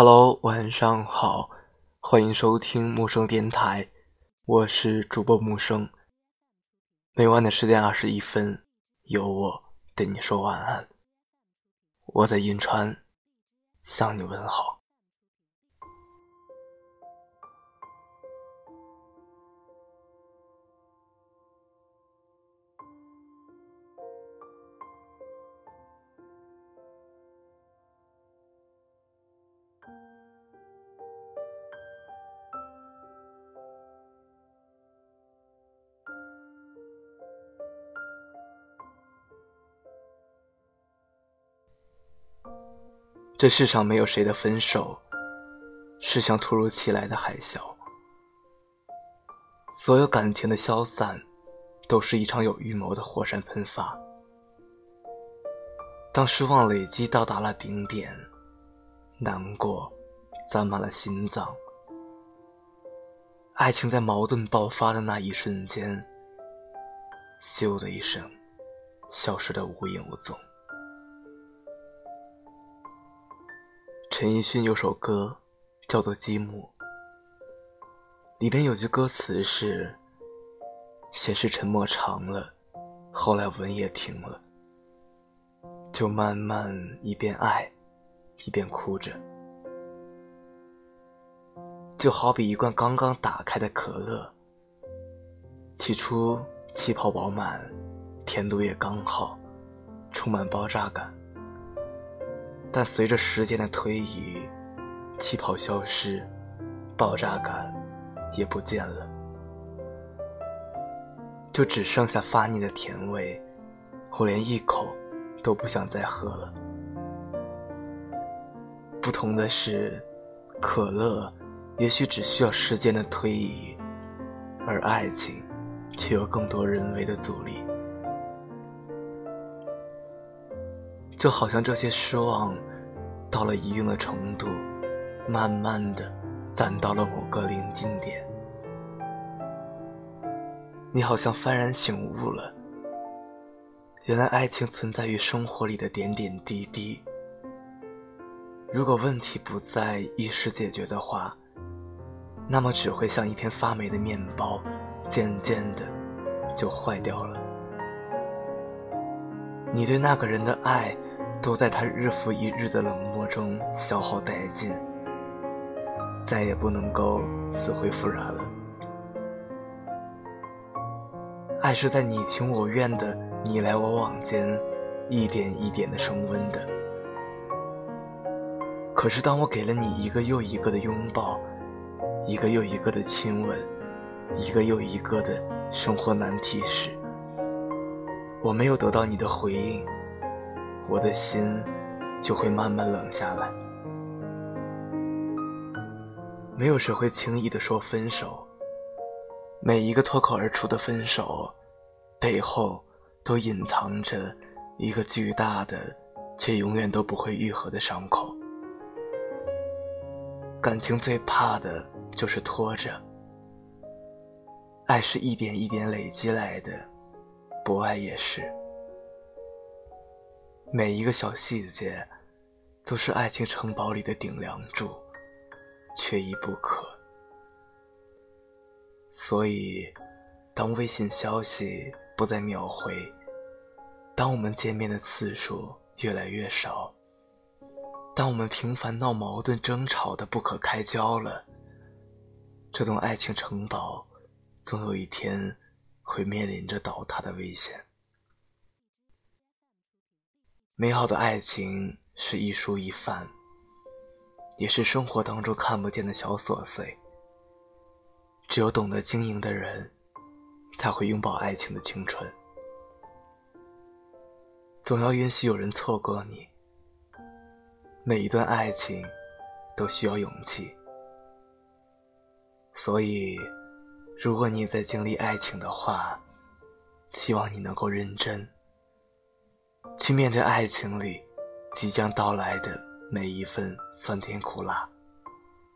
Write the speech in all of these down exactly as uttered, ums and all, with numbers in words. Hello， 晚上好，欢迎收听木生电台，我是主播木生。每晚的十点二十一分，由我对你说晚安。我在银川，向你问好。这世上没有谁的分手是像突如其来的海啸，所有感情的消散都是一场有预谋的火山喷发。当失望累积到达了顶点，难过攒满了心脏，爱情在矛盾爆发的那一瞬间，咻的一声消失得无影无踪。陈奕迅有首歌叫做《积木》，里边有句歌词是：先是沉默长了，后来吻也停了，就慢慢一边爱一边哭着。就好比一罐刚刚打开的可乐，起初气泡饱满，甜度也刚好，充满爆炸感，但随着时间的推移，气泡消失，爆炸感也不见了，就只剩下发腻的甜味，我连一口都不想再喝了。不同的是，可乐也许只需要时间的推移，而爱情却有更多人为的阻力。就好像这些失望到了一定的程度，慢慢的攒到了某个临近点，你好像幡然醒悟了，原来爱情存在于生活里的点点滴滴。如果问题不再一时解决的话，那么只会像一片发霉的面包，渐渐的就坏掉了。你对那个人的爱都在他日复一日的冷漠中消耗殆尽，再也不能够死灰复燃了。爱是在你情我愿的你来我往间一点一点的升温的。可是当我给了你一个又一个的拥抱，一个又一个的亲吻，一个又一个的生活难题时，我没有得到你的回应，我的心就会慢慢冷下来。没有谁会轻易地说分手，每一个脱口而出的分手背后都隐藏着一个巨大的却永远都不会愈合的伤口。感情最怕的就是拖着，爱是一点一点累积来的，不爱也是。每一个小细节都是爱情城堡里的顶梁柱，缺一不可。所以当微信消息不再秒回，当我们见面的次数越来越少，当我们频繁闹矛盾争吵的不可开交了，这栋爱情城堡总有一天会面临着倒塌的危险。美好的爱情是一蔬一饭，也是生活当中看不见的小琐碎，只有懂得经营的人才会拥抱爱情的青春。总要允许有人错过你，每一段爱情都需要勇气。所以如果你在经历爱情的话，希望你能够认真去面对爱情里即将到来的每一份酸甜苦辣，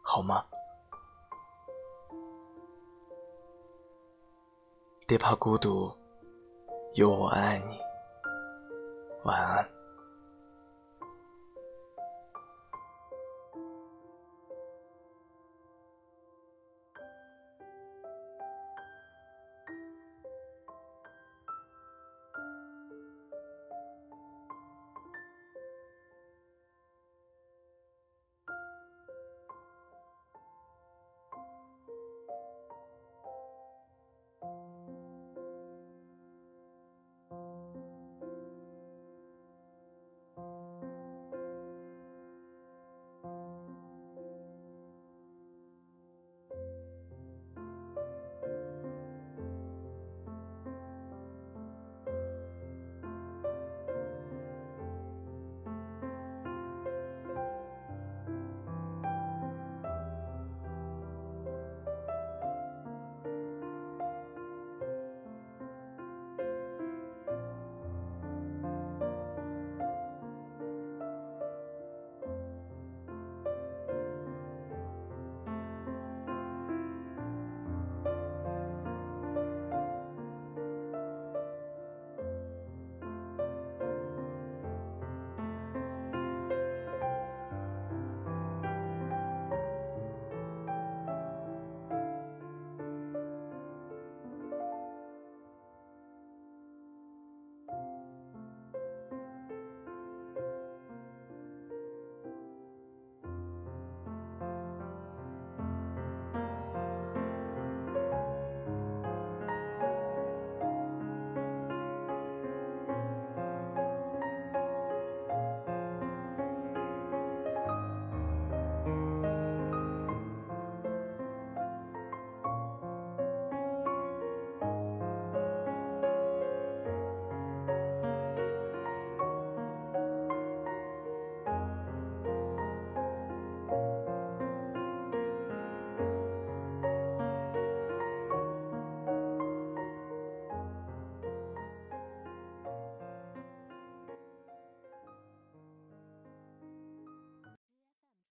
好吗？别怕孤独，有我爱你。晚安。